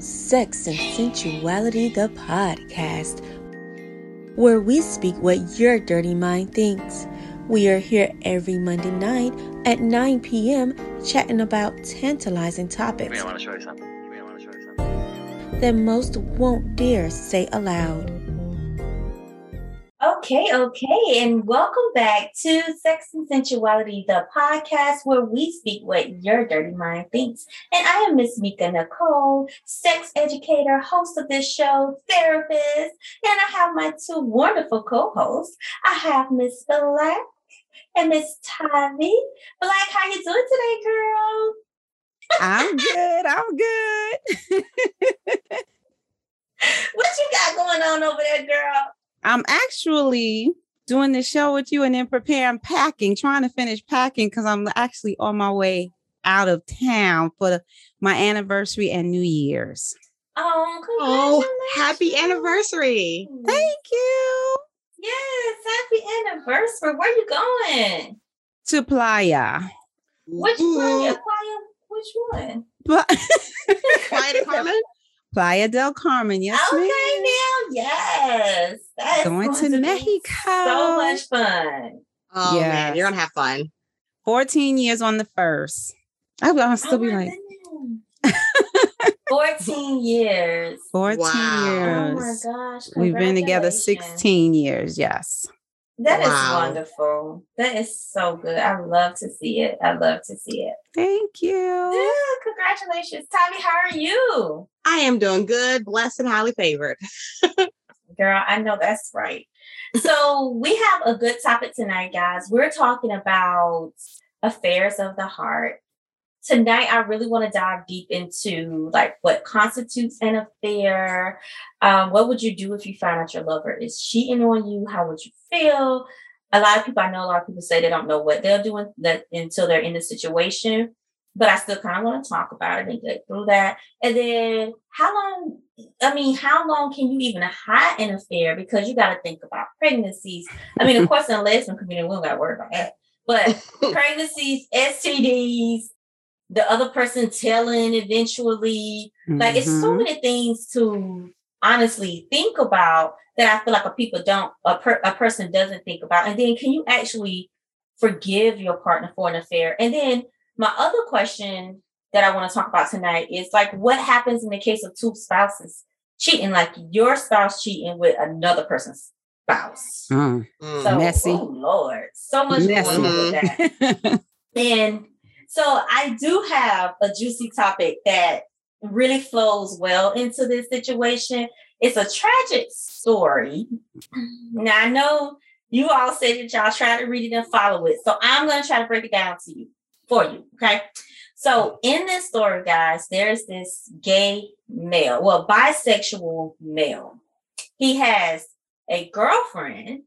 Sex and Sensuality, the podcast, where we speak what your dirty mind thinks. We are here every Monday night at 9 p.m. chatting about tantalizing topics that most won't dare say aloud. Okay, and welcome back to Sex and Sensuality, the podcast where we speak what your dirty mind thinks. And I am Miss Mika Nicole, sex educator, host of this show, therapist, and I have my two wonderful co-hosts. I have Miss Black and Miss Tavi. Black, how you doing today, girl? I'm good. What you got going on over there, girl? I'm actually doing the show with you and then trying to finish packing because I'm actually on my way out of town for my anniversary and New Year's. Oh, happy anniversary. Thank you. Yes, happy anniversary. Where are you going? To Playa. Which Playa? Which one? Playa del Carmen? Playa del Carmen, yes. Okay, ma'am. Yes. That's going to Mexico. So much fun. Oh yes. Man, you're gonna have fun. 14 years on the first. I will still be like 14 years. 14 years. Oh my gosh. We've been together 16 years, yes. That is wonderful. That is so good. I love to see it. Thank you. Yeah, congratulations. Tommy, how are you? I am doing good, blessed, and highly favored. Girl, I know that's right. So we have a good topic tonight, guys. We're talking about affairs of the heart. Tonight, I really want to dive deep into like what constitutes an affair. What would you do if you found out your lover is cheating on you? How would you feel? A lot of people say they don't know what they're doing until they're in the situation, but I still kind of want to talk about it and get through that. And then how long can you even hide an affair? Because you got to think about pregnancies. I mean, of course, in the lesbian community, we don't got to worry about that, but pregnancies, STDs, the other person telling eventually, like it's so many things to honestly think about that I feel like a person doesn't think about. And then can you actually forgive your partner for an affair? And then my other question that I want to talk about tonight is like, what happens in the case of two spouses cheating, like your spouse cheating with another person's spouse? So, messy. Oh Lord, so much messy. Going on with that. So I do have a juicy topic that really flows well into this situation. It's a tragic story. Now, I know you all said that y'all try to read it and follow it. So I'm going to try to break it down for you. Okay. So in this story, guys, there's this bisexual male. He has a girlfriend,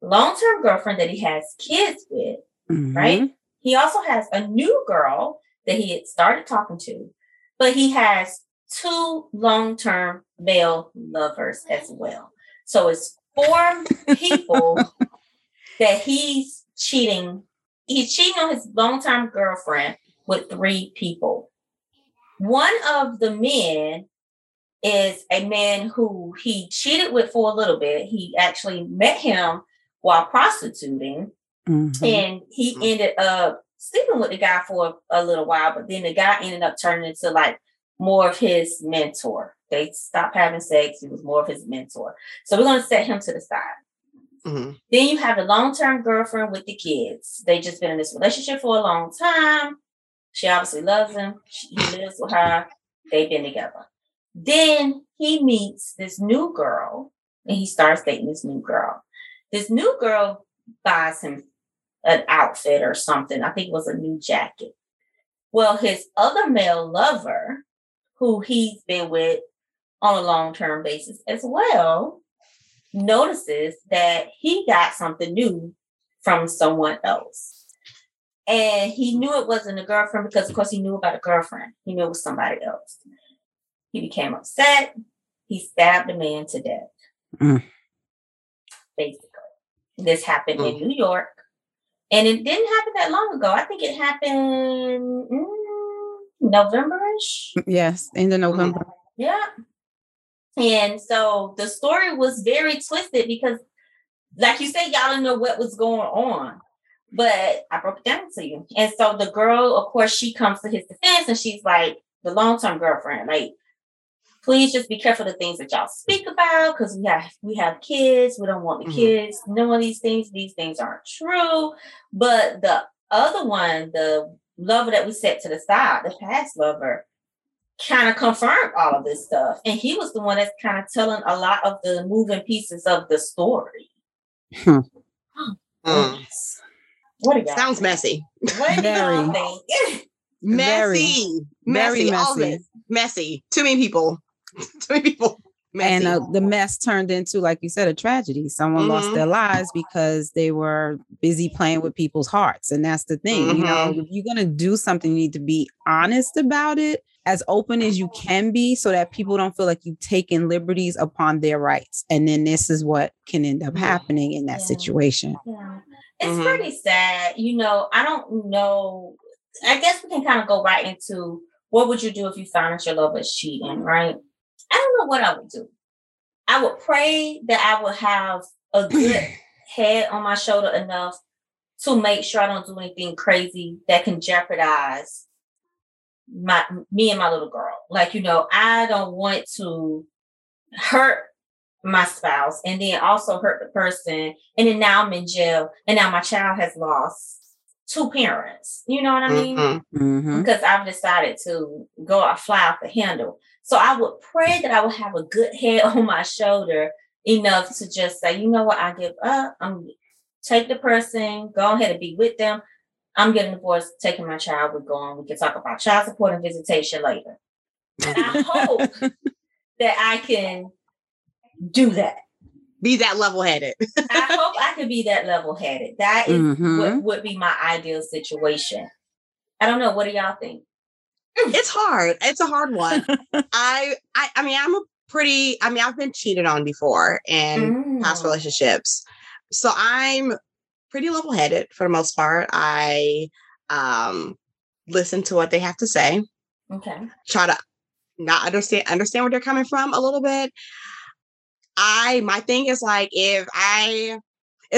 long-term girlfriend that he has kids with, right? He also has a new girl that he had started talking to, but he has two long-term male lovers as well. So it's 4 people that he's cheating. He's cheating on his long-term girlfriend with 3 people. One of the men is a man who he cheated with for a little bit. He actually met him while prostituting. And he ended up sleeping with the guy for a little while, but then the guy ended up turning into like more of his mentor. They stopped having sex. He was more of his mentor. So we're going to set him to the side. Then you have the long-term girlfriend with the kids. They just been in this relationship for a long time. She obviously loves him. He lives with her. They've been together. Then he meets this new girl and he starts dating this new girl. This new girl buys him an outfit or something. I think it was a new jacket. Well, his other male lover, who he's been with on a long-term basis as well, notices that he got something new from someone else. And he knew it wasn't a girlfriend because, of course, he knew about a girlfriend. He knew it was somebody else. He became upset. He stabbed a man to death. Basically. This happened in New York. And it didn't happen that long ago. I think it happened November-ish. Yes, end of November. Yeah. And so the story was very twisted because, like you said, y'all didn't know what was going on. But I broke it down to you. And so the girl, of course, she comes to his defense and she's like, the long-term girlfriend, like, please just be careful of the things that y'all speak about because we have kids. We don't want the kids knowing these things. These things aren't true. But the other one, the lover that we set to the side, the past lover, kind of confirmed all of this stuff. And he was the one that's kind of telling a lot of the moving pieces of the story. What sounds messy. What very messy. Very messy. All this. Messy. Too many people. Messy. And the mess turned into, like you said, a tragedy. Someone lost their lives because they were busy playing with people's hearts. And that's the thing. You know, if you're going to do something, you need to be honest about it, as open as you can be, so that people don't feel like you've taken liberties upon their rights. And then this is what can end up happening in that situation. Yeah. It's pretty sad. You know, I don't know. I guess we can kind of go right into what would you do if you found out your lover is cheating, right? I don't know what I would do. I would pray that I would have a good head on my shoulder enough to make sure I don't do anything crazy that can jeopardize me and my little girl. Like, you know, I don't want to hurt my spouse and then also hurt the person. And then now I'm in jail and now my child has lost two parents. You know what I mean? Because I've decided to go out, fly off the handle. So I would pray that I would have a good head on my shoulder enough to just say, you know what? I give up. I'm take the person, go ahead and be with them. I'm getting divorced, taking my child, we're going. We can talk about child support and visitation later. And I hope that I can do that. Be that level-headed. I hope I could be that level-headed. That is what would be my ideal situation. I don't know. What do y'all think? It's hard. It's a hard one. I mean, I've been cheated on before in past relationships. So I'm pretty level-headed for the most part. I listen to what they have to say. Okay. Try to not understand where they're coming from a little bit. My thing is like, it's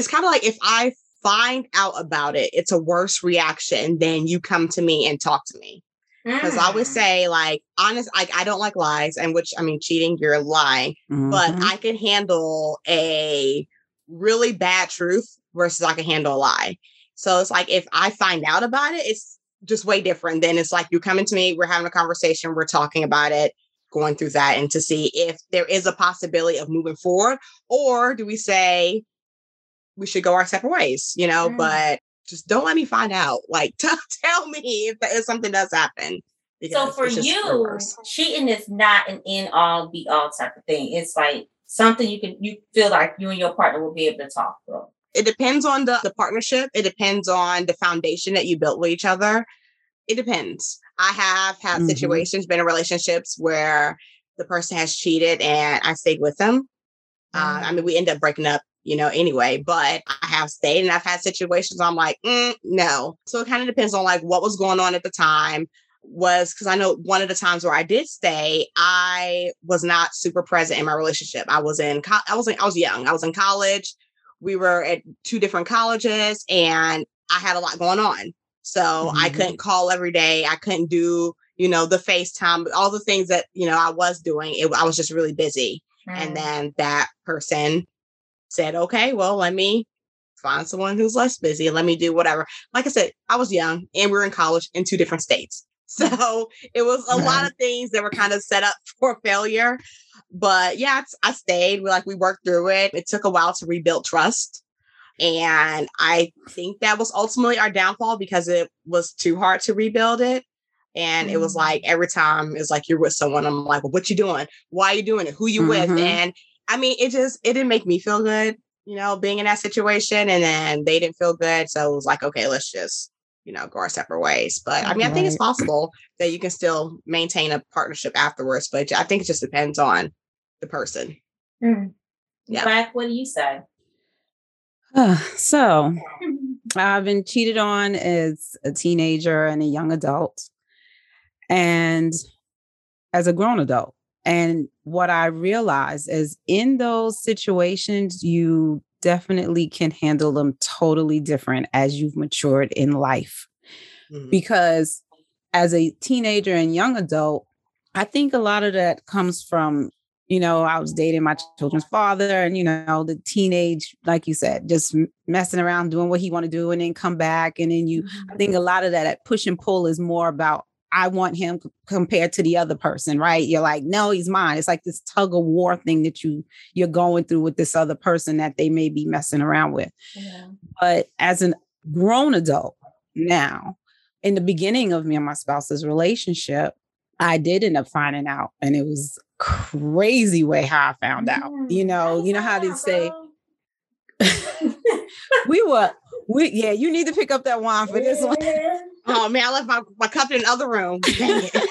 kind of like if I find out about it, it's a worse reaction than you come to me and talk to me. Because I always say, like, honest, I don't like lies, and which, I mean, cheating, you're lying, but I can handle a really bad truth versus I can handle a lie. So it's like, if I find out about it, it's just way different than it's like, you're coming to me, we're having a conversation, we're talking about it, going through that, and to see if there is a possibility of moving forward, or do we say we should go our separate ways, you know, but just don't let me find out. Like, tell me if something does happen. So for you, cheating is not an end all be all type of thing. It's like something you feel like you and your partner will be able to talk through. It depends on the partnership. It depends on the foundation that you built with each other. It depends. I have had situations, been in relationships where the person has cheated and I stayed with them. I mean, we end up breaking up, you know, anyway, but I have stayed, and I've had situations where I'm like, no. So it kind of depends on like what was going on at the time was, because I know one of the times where I did stay, I was not super present in my relationship. I was young. I was in college. We were at two different colleges and I had a lot going on. So I couldn't call every day. I couldn't do, you know, the FaceTime, all the things that, you know, I was doing. I was just really busy. And then that person said, okay, well, let me find someone who's less busy. Let me do whatever. Like I said, I was young and we were in college in two different states. So it was a lot of things that were kind of set up for failure. But yeah, I stayed. We worked through it. It took a while to rebuild trust. And I think that was ultimately our downfall because it was too hard to rebuild it. And it was like, every time it's like, you're with someone. I'm like, well, what you doing? Why are you doing it? Who you with? And I mean, it didn't make me feel good, you know, being in that situation. And then they didn't feel good. So it was like, okay, let's just, you know, go our separate ways. But I mean, I think it's possible that you can still maintain a partnership afterwards, but I think it just depends on the person. Yeah. Black, what do you say? So I've been cheated on as a teenager and a young adult and as a grown adult. And what I realized is in those situations, you definitely can handle them totally different as you've matured in life. Mm-hmm. Because as a teenager and young adult, I think a lot of that comes from, you know, I was dating my children's father and, you know, the teenage, like you said, just messing around, doing what he want to do and then come back. And then I think a lot of that push and pull is more about I want him compared to the other person, right? You're like, no, he's mine. It's like this tug of war thing that you're going through with this other person that they may be messing around with. Yeah. But as a grown adult now, in the beginning of me and my spouse's relationship, I did end up finding out, and it was crazy way how I found out. You know how they say yeah, you need to pick up that wine for this one. Oh man, I left my cup in the other room. Dang it.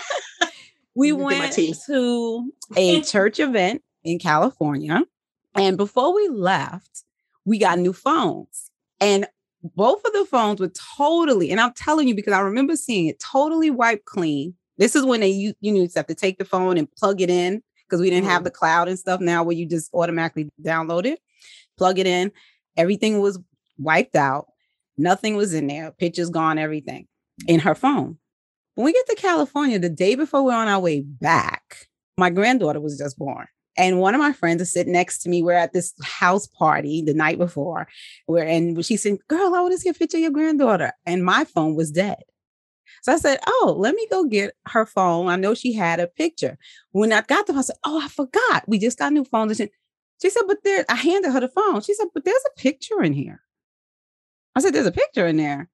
We went to a church event in California. And before we left, we got new phones. And both of the phones were totally, and I'm telling you, because I remember seeing it, totally wiped clean. This is when you have to take the phone and plug it in, because we didn't have the cloud and stuff now where you just automatically download it, plug it in. Everything was wiped out. Nothing was in there. Pictures gone, everything in her phone. When we get to California, the day before we're on our way back, my granddaughter was just born. And one of my friends is sitting next to me. We're at this house party the night before. And she said, girl, I want to see a picture of your granddaughter. And my phone was dead. So I said, oh, let me go get her phone. I know she had a picture. When I got the phone, I said, oh, I forgot. We just got new phones. She said, but there, I handed her the phone. She said, but there's a picture in here. I said, there's a picture in there.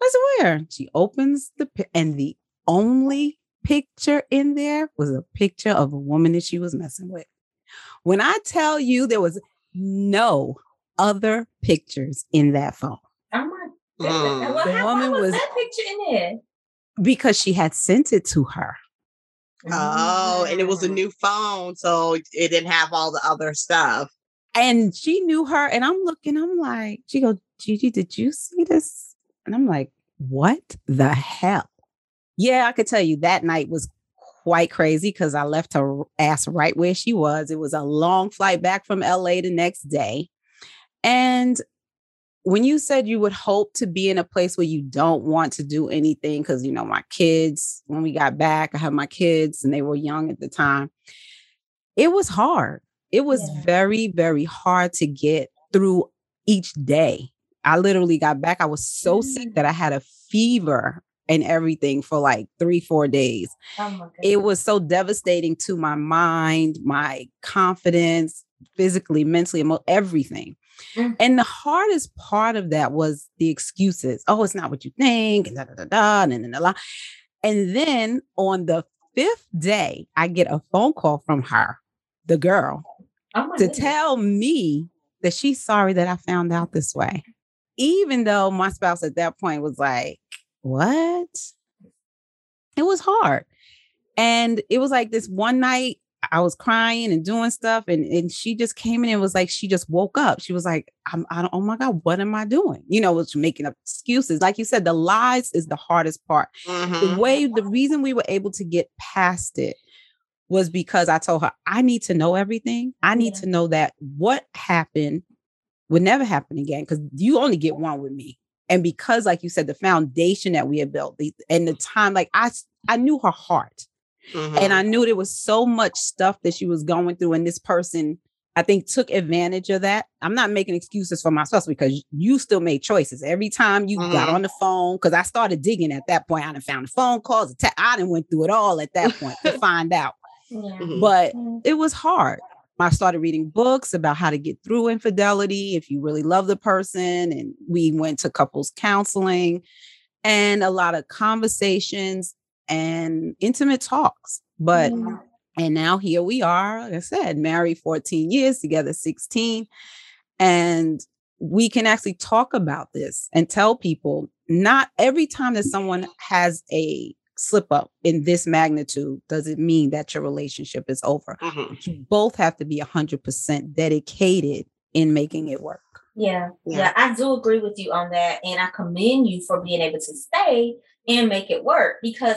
I said, where? She opens and the only picture in there was a picture of a woman that she was messing with. When I tell you there was no other pictures in that phone. Oh my goodness. Well, the woman was that picture in there? Because she had sent it to her. Oh, and it was a new phone, so it didn't have all the other stuff. And she knew her, and I'm looking, I'm like, she goes, Gigi, did you see this? And I'm like, what the hell? Yeah, I could tell you that night was quite crazy because I left her ass right where she was. It was a long flight back from LA the next day. And when you said you would hope to be in a place where you don't want to do anything, because, you know, my kids, when we got back, I had my kids and they were young at the time. It was hard. It was very, very hard to get through each day. I literally got back. I was so sick that I had a fever and everything for like 3-4 days. Oh my goodness. It was so devastating to my mind, my confidence, physically, mentally, everything. Mm-hmm. And the hardest part of that was the excuses. Oh, it's not what you think. And, and then on the 5th day, I get a phone call from her, the girl, tell me that she's sorry that I found out this way. Even though my spouse at that point was like, what? It was hard. And it was like this one night I was crying and doing stuff. And she just came in and was like, she just woke up. She was like, oh my God, what am I doing? You know, it's making up excuses. Like you said, the lies is the hardest part. Mm-hmm. The reason we were able to get past it was because I told her, I need to know everything. I need to know that what happened would never happen again, because you only get one with me. And because, like you said, the foundation that we had built and the time, like I knew her heart. Mm-hmm. And I knew there was so much stuff that she was going through. And this person, I think, took advantage of that. I'm not making excuses for myself because you still made choices every time you got on the phone. Because I started digging at that point. I done found the phone calls. I done went through it all at that point to find out. Yeah. But it was hard. I started reading books about how to get through infidelity if you really love the person. And we went to couples counseling and a lot of conversations and intimate talks. But, and now here we are, like I said, married 14 years, together 16. And we can actually talk about this and tell people, not every time that someone has a slip up in this magnitude doesn't mean that your relationship is over. Mm-hmm. You both have to be 100% dedicated in making it work. Yeah, I do agree with you on that. And I commend you for being able to stay and make it work, because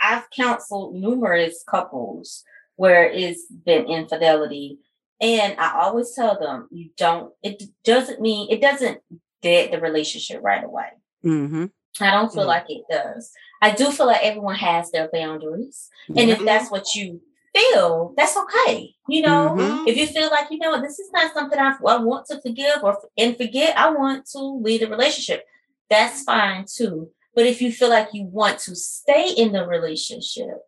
I've counseled numerous couples where it's been infidelity. And I always tell them, it doesn't dead the relationship right away. Mm-hmm. I don't feel like it does. I do feel like everyone has their boundaries. Mm-hmm. And if that's what you feel, that's okay. You know, if you feel like, you know what, this is not something I want to forgive and forget, I want to leave the relationship. That's fine too. But if you feel like you want to stay in the relationship,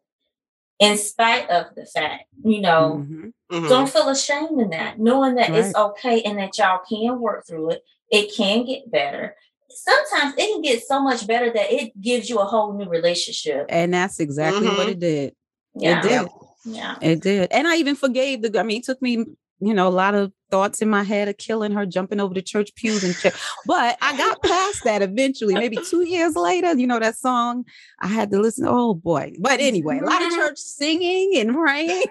in spite of the fact, you know, don't feel ashamed in that, knowing that it's okay and that y'all can work through it. It can get better. Sometimes it can get so much better that it gives you a whole new relationship. And that's exactly what it did. Yeah. It did. Yeah, it did. And I even forgave the, I mean, it took me, you know, a lot of thoughts in my head of killing her, jumping over the church pews and shit. But I got past that eventually, maybe 2 years later, you know, that song I had to listen. Oh boy. But anyway, a lot of church singing and praying,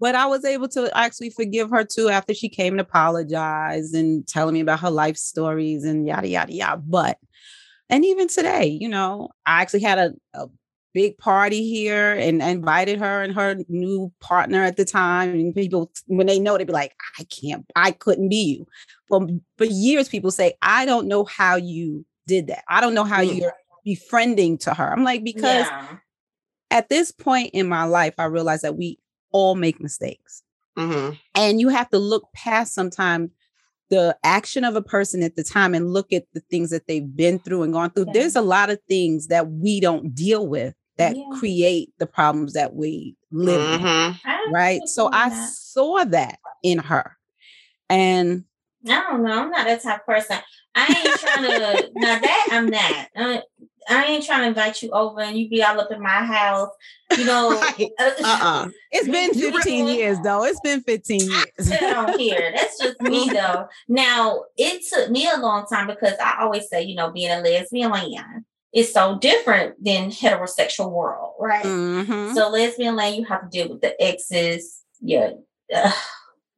but I was able to actually forgive her too, after she came and apologized and telling me about her life stories and yada, yada, yada. But, and even today, you know, I actually had a big party here and invited her and her new partner at the time. And people, when they know, they'd be like, I couldn't be you. Well, for years, people say, I don't know how you did that. I don't know how you're befriending to her. I'm like, because at this point in my life, I realized that we all make mistakes. Mm-hmm. And you have to look past sometimes the action of a person at the time and look at the things that they've been through and gone through. There's a lot of things that we don't deal with that create the problems that we live in, right? So I saw that in her. And I don't know. I'm not that type of person. I ain't trying to, now that I'm not. I ain't trying to invite you over and you be all up in my house, you know. Right. It's been 15 years, though. It's been 15 years. I don't care. That's just me, though. Now, it took me a long time because I always say, you know, being a lesbian is so different than heterosexual world, right? Mm-hmm. So lesbian lane, you have to deal with the exes. Yeah.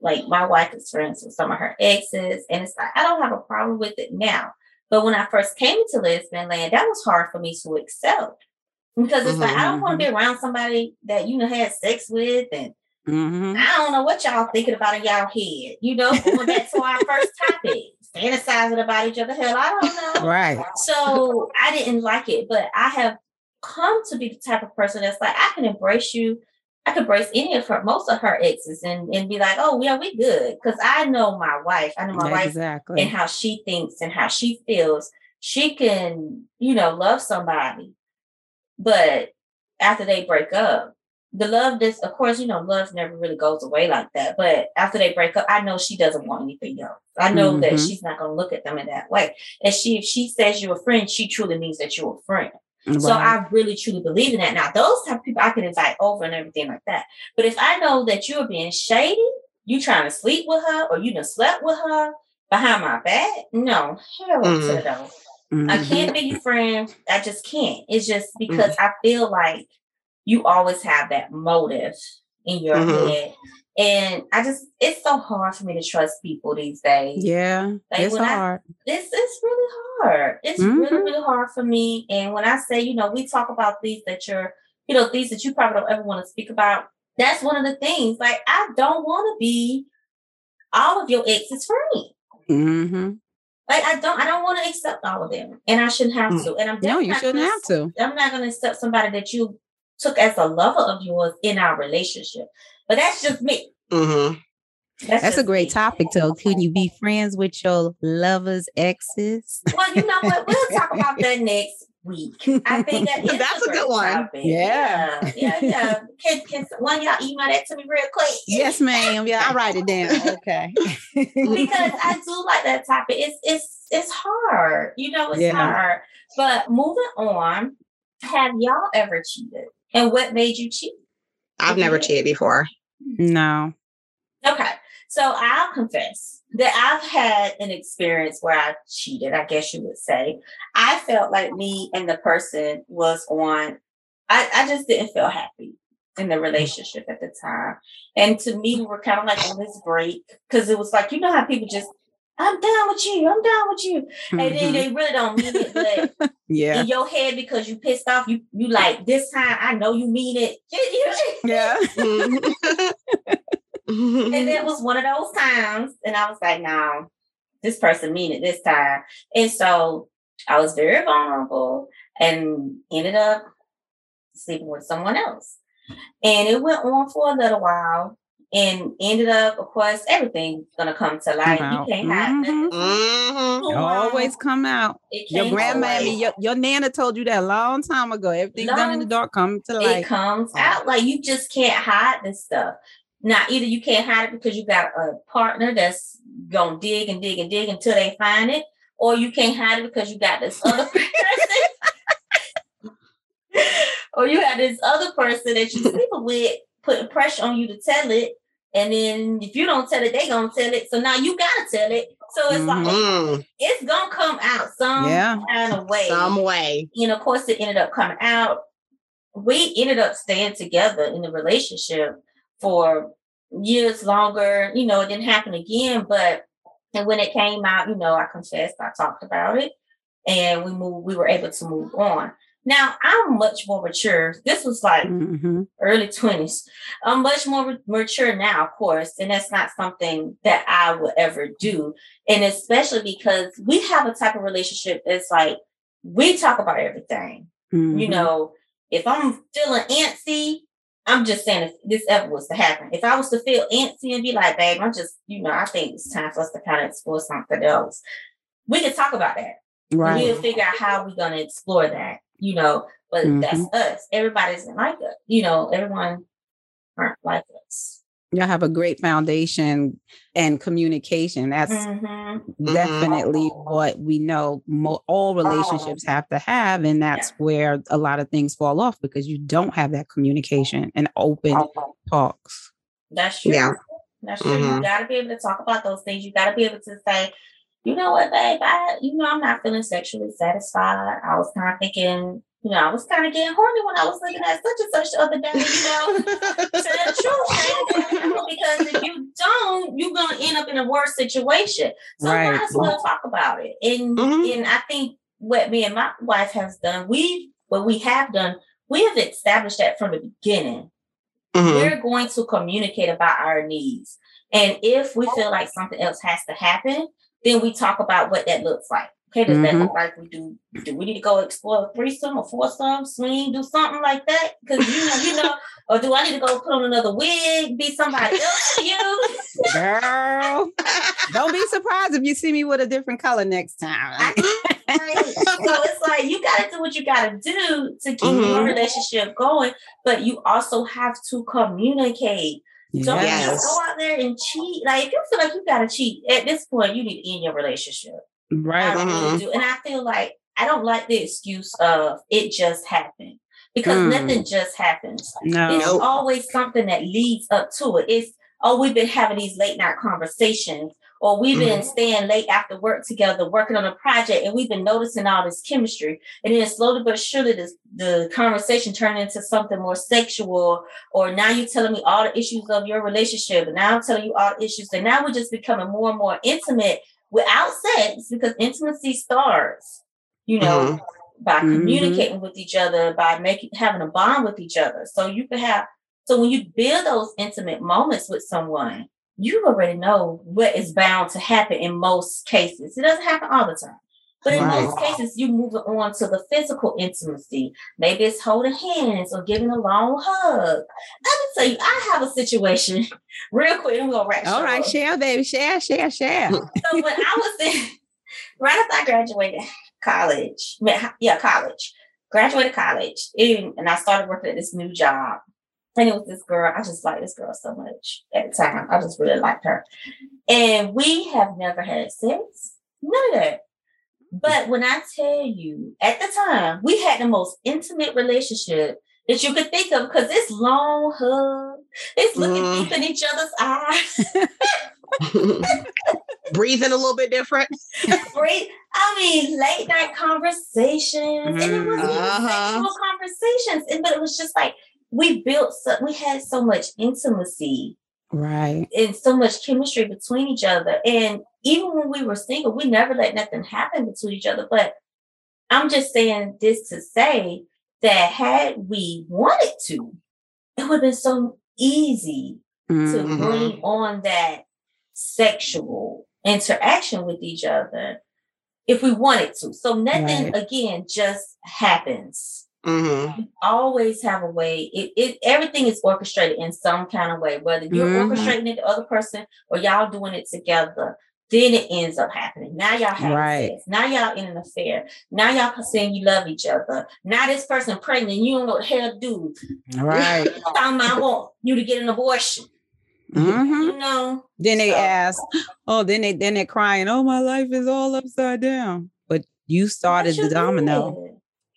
Like my wife is friends with some of her exes. And it's like, I don't have a problem with it now. But when I first came to lesbian land, that was hard for me to accept because it's like, I don't want to be around somebody that, you know, had sex with. And I don't know what y'all thinking about in y'all head, you know, going back to our first topic, fantasizing about each other. Hell, I don't know. Right. So I didn't like it, but I have come to be the type of person that's like, I can embrace you. I could embrace most of her exes and be like, oh, yeah, we good. Because I know my wife. I know my wife and how she thinks and how she feels. She can, you know, love somebody. But after they break up, the love that's, of course, you know, love never really goes away like that. But after they break up, I know she doesn't want anything else. I know that she's not going to look at them in that way. And if she says you're a friend, she truly means that you're a friend. Right. So I really, truly believe in that. Now, those type of people I can invite over and everything like that. But if I know that you're being shady, you trying to sleep with her or you done slept with her behind my back. No, hell to no. I can't be your friend. I just can't. It's just because I feel like you always have that motive in your head. And I just, it's so hard for me to trust people these days. Yeah, like it's hard. It's really hard. It's really, really hard for me. And when I say, you know, we talk about things that you're, you know, things that you probably don't ever want to speak about. That's one of the things. Like, I don't want to be all of your exes friend. Like, I don't want to accept all of them. And I shouldn't have to. And I'm definitely I'm not going to accept somebody that you took as a lover of yours in our relationship. But that's just me. That's a great topic, though. Couldn't you be friends with your lover's exes? Well, you know what? We'll talk about that next week. I think that is that's a good one. Topic. Yeah. Can one of y'all email that to me real quick? Yes, ma'am. Yeah, I'll write it down. Okay. Because I do like that topic. It's hard. You know, it's hard. But moving on, have y'all ever cheated? And what made you cheat? I've never cheated before. No. Okay. So I'll confess that I've had an experience where I cheated, I guess you would say. I felt like me and the person was on, I just didn't feel happy in the relationship at the time. And to me, we were kind of like on this break because it was like, you know how people just I'm down with you. I'm down with you. Mm-hmm. And then they really don't mean it, but yeah, in your head, because you pissed off, you like, this time I know you mean it. Yeah. Mm-hmm. And it was one of those times. And I was like, nah, this person mean it this time. And so I was very vulnerable and ended up sleeping with someone else. And it went on for a little while. And ended up, of course, everything's going to come to light. You can't hide nothing. Mm-hmm. It always come out. Your grandmammy, your nana told you that a long time ago. Everything done in the dark comes to light. It comes out. Like, you just can't hide this stuff. Now, either you can't hide it because you got a partner that's going to dig and dig and dig until they find it, or you can't hide it because you got this other person. Or you have this other person that you sleep with, putting pressure on you to tell it, and then if you don't tell it, they gonna tell it. So now you gotta tell it. So it's like it's gonna come out some kind of way. Some way. And of course it ended up coming out. We ended up staying together in the relationship for years longer. You know, it didn't happen again, but when it came out, you know, I confessed, I talked about it, and we were able to move on. Now, I'm much more mature. This was like early 20s. I'm much more mature now, of course, and that's not something that I would ever do. And especially because we have a type of relationship that's like, we talk about everything. Mm-hmm. You know, if I'm feeling antsy, I'm just saying if this ever was to happen. If I was to feel antsy and be like, babe, I'm just, you know, I think it's time for us to kind of explore something else. We could talk about that. Right. We'll figure out how we're going to explore that. You know, but that's us. Everybody isn't like us. You know, everyone aren't like us. Y'all have a great foundation and communication. That's definitely what we know all relationships have to have. And that's where a lot of things fall off because you don't have that communication and open talks. That's true. Yeah. That's true. You got to be able to talk about those things. You got to be able to say, you know what, babe, I'm not feeling sexually satisfied. I was kind of thinking, you know, I was kind of getting horny when I was looking at such and such the other day, you know, to the truth, because if you don't, you're going to end up in a worse situation. So might as well talk about it. And, and I think what me and my wife has done, we have established that from the beginning. Mm-hmm. We're going to communicate about our needs. And if we feel like something else has to happen, then we talk about what that looks like. Okay, does that look like we do? Do we need to go explore a threesome or foursome, swing, do something like that? Because you know, or do I need to go put on another wig, be somebody else for you? Girl, don't be surprised if you see me with a different color next time. Right? So it's like you gotta do what you gotta do to keep your relationship going, but you also have to communicate. Don't just go out there and cheat. Like, if you feel like you gotta cheat at this point, you need to end your relationship. Right. I really do. And I feel like I don't like the excuse of it just happened because nothing just happens. No. It's always something that leads up to it. It's we've been having these late night conversations, or we've been staying late after work together, working on a project, and we've been noticing all this chemistry. And then slowly but surely, the conversation turned into something more sexual, or now you're telling me all the issues of your relationship, and now I'm telling you all the issues. And now we're just becoming more and more intimate without sex, because intimacy starts, you know, by communicating with each other, by having a bond with each other. So when you build those intimate moments with someone, you already know what is bound to happen in most cases. It doesn't happen all the time. But in most cases, you move on to the physical intimacy. Maybe it's holding hands or giving a long hug. I can tell you, I have a situation real quick, and we're going to wrap. All right, up. Share, baby. Share. So when I was right after I graduated college, and I started working at this new job. And it was this girl. I just liked this girl so much at the time. I just really liked her. And we have never had sex. None of that. But when I tell you, at the time, we had the most intimate relationship that you could think of, because this long hug, it's looking deep in each other's eyes. Breathing a little bit different. Late night conversations. Mm-hmm. And it wasn't even sexual conversations. But it was just like, we had so much intimacy Right. It's so much chemistry between each other. And even when we were single, we never let nothing happen between each other. But I'm just saying this to say that had we wanted to, it would have been so easy to bring on that sexual interaction with each other if we wanted to. So nothing, again, just happens. Mm-hmm. You always have a way. Everything is orchestrated in some kind of way, whether you're orchestrating it, the other person, or y'all doing it together. Then it ends up happening. Now y'all have sex. Now y'all in an affair. Now y'all saying you love each other. Now this person pregnant, you don't know what the hell to do. Right. I want you to get an abortion. Mm-hmm. You know. Then they ask. Oh, then they're crying. Oh, my life is all upside down. But you started the domino.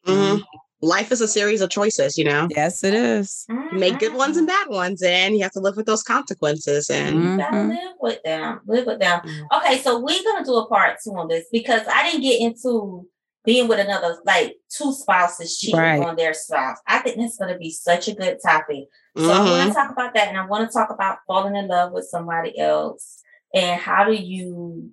Mm-hmm. Life is a series of choices, you know. Yes, it is. Mm-hmm. You make good ones and bad ones, and you have to live with those consequences. And you gotta live with them. Mm-hmm. Okay, so we're gonna do a part 2 on this because I didn't get into being with another, like 2 spouses cheating on their spouse. I think that's gonna be such a good topic. So I want to talk about that, and I want to talk about falling in love with somebody else and how do you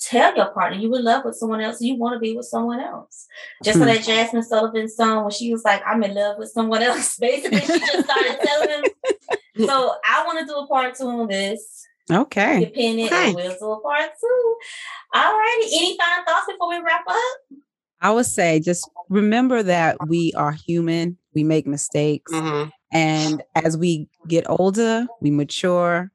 tell your partner you in love with someone else, you want to be with someone else. Just for that Jasmine Sullivan song when she was like, I'm in love with someone else. Basically, she just started telling him. So I want to do a part 2 on this. Okay. Depending on we'll do a part 2. All righty. Any final thoughts before we wrap up? I would say just remember that we are human. We make mistakes. Mm-hmm. And as we get older, we mature,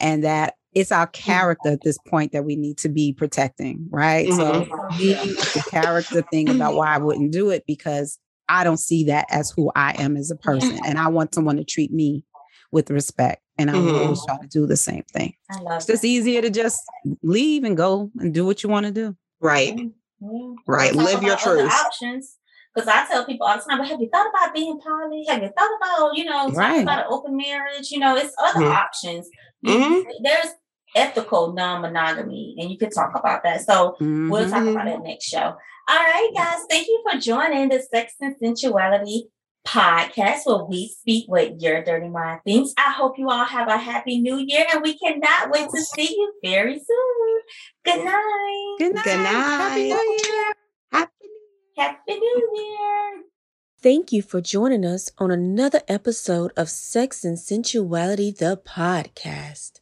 and that it's our character at this point that we need to be protecting, right? So the character thing about why I wouldn't do it, because I don't see that as who I am as a person. And I want someone to treat me with respect. And I'm always trying to do the same thing. I love it's just easier to just leave and go and do what you want to do. Right. Mm-hmm. Right. Live your truth. Options. Because I tell people all the time, but have you thought about being poly? Have you thought about, you know, talking about an open marriage? You know, it's other options. Mm-hmm. There's ethical non-monogamy, and you could talk about that. So we'll talk about it next show. All right, guys, thank you for joining the Sex and Sensuality podcast, where we speak what your dirty mind thinks. I hope you all have a happy new year, and we cannot wait to see you very soon. Good night. Good night. Good night. Happy New Year. Happy New Year. Thank you for joining us on another episode of Sex and Sensuality, the podcast.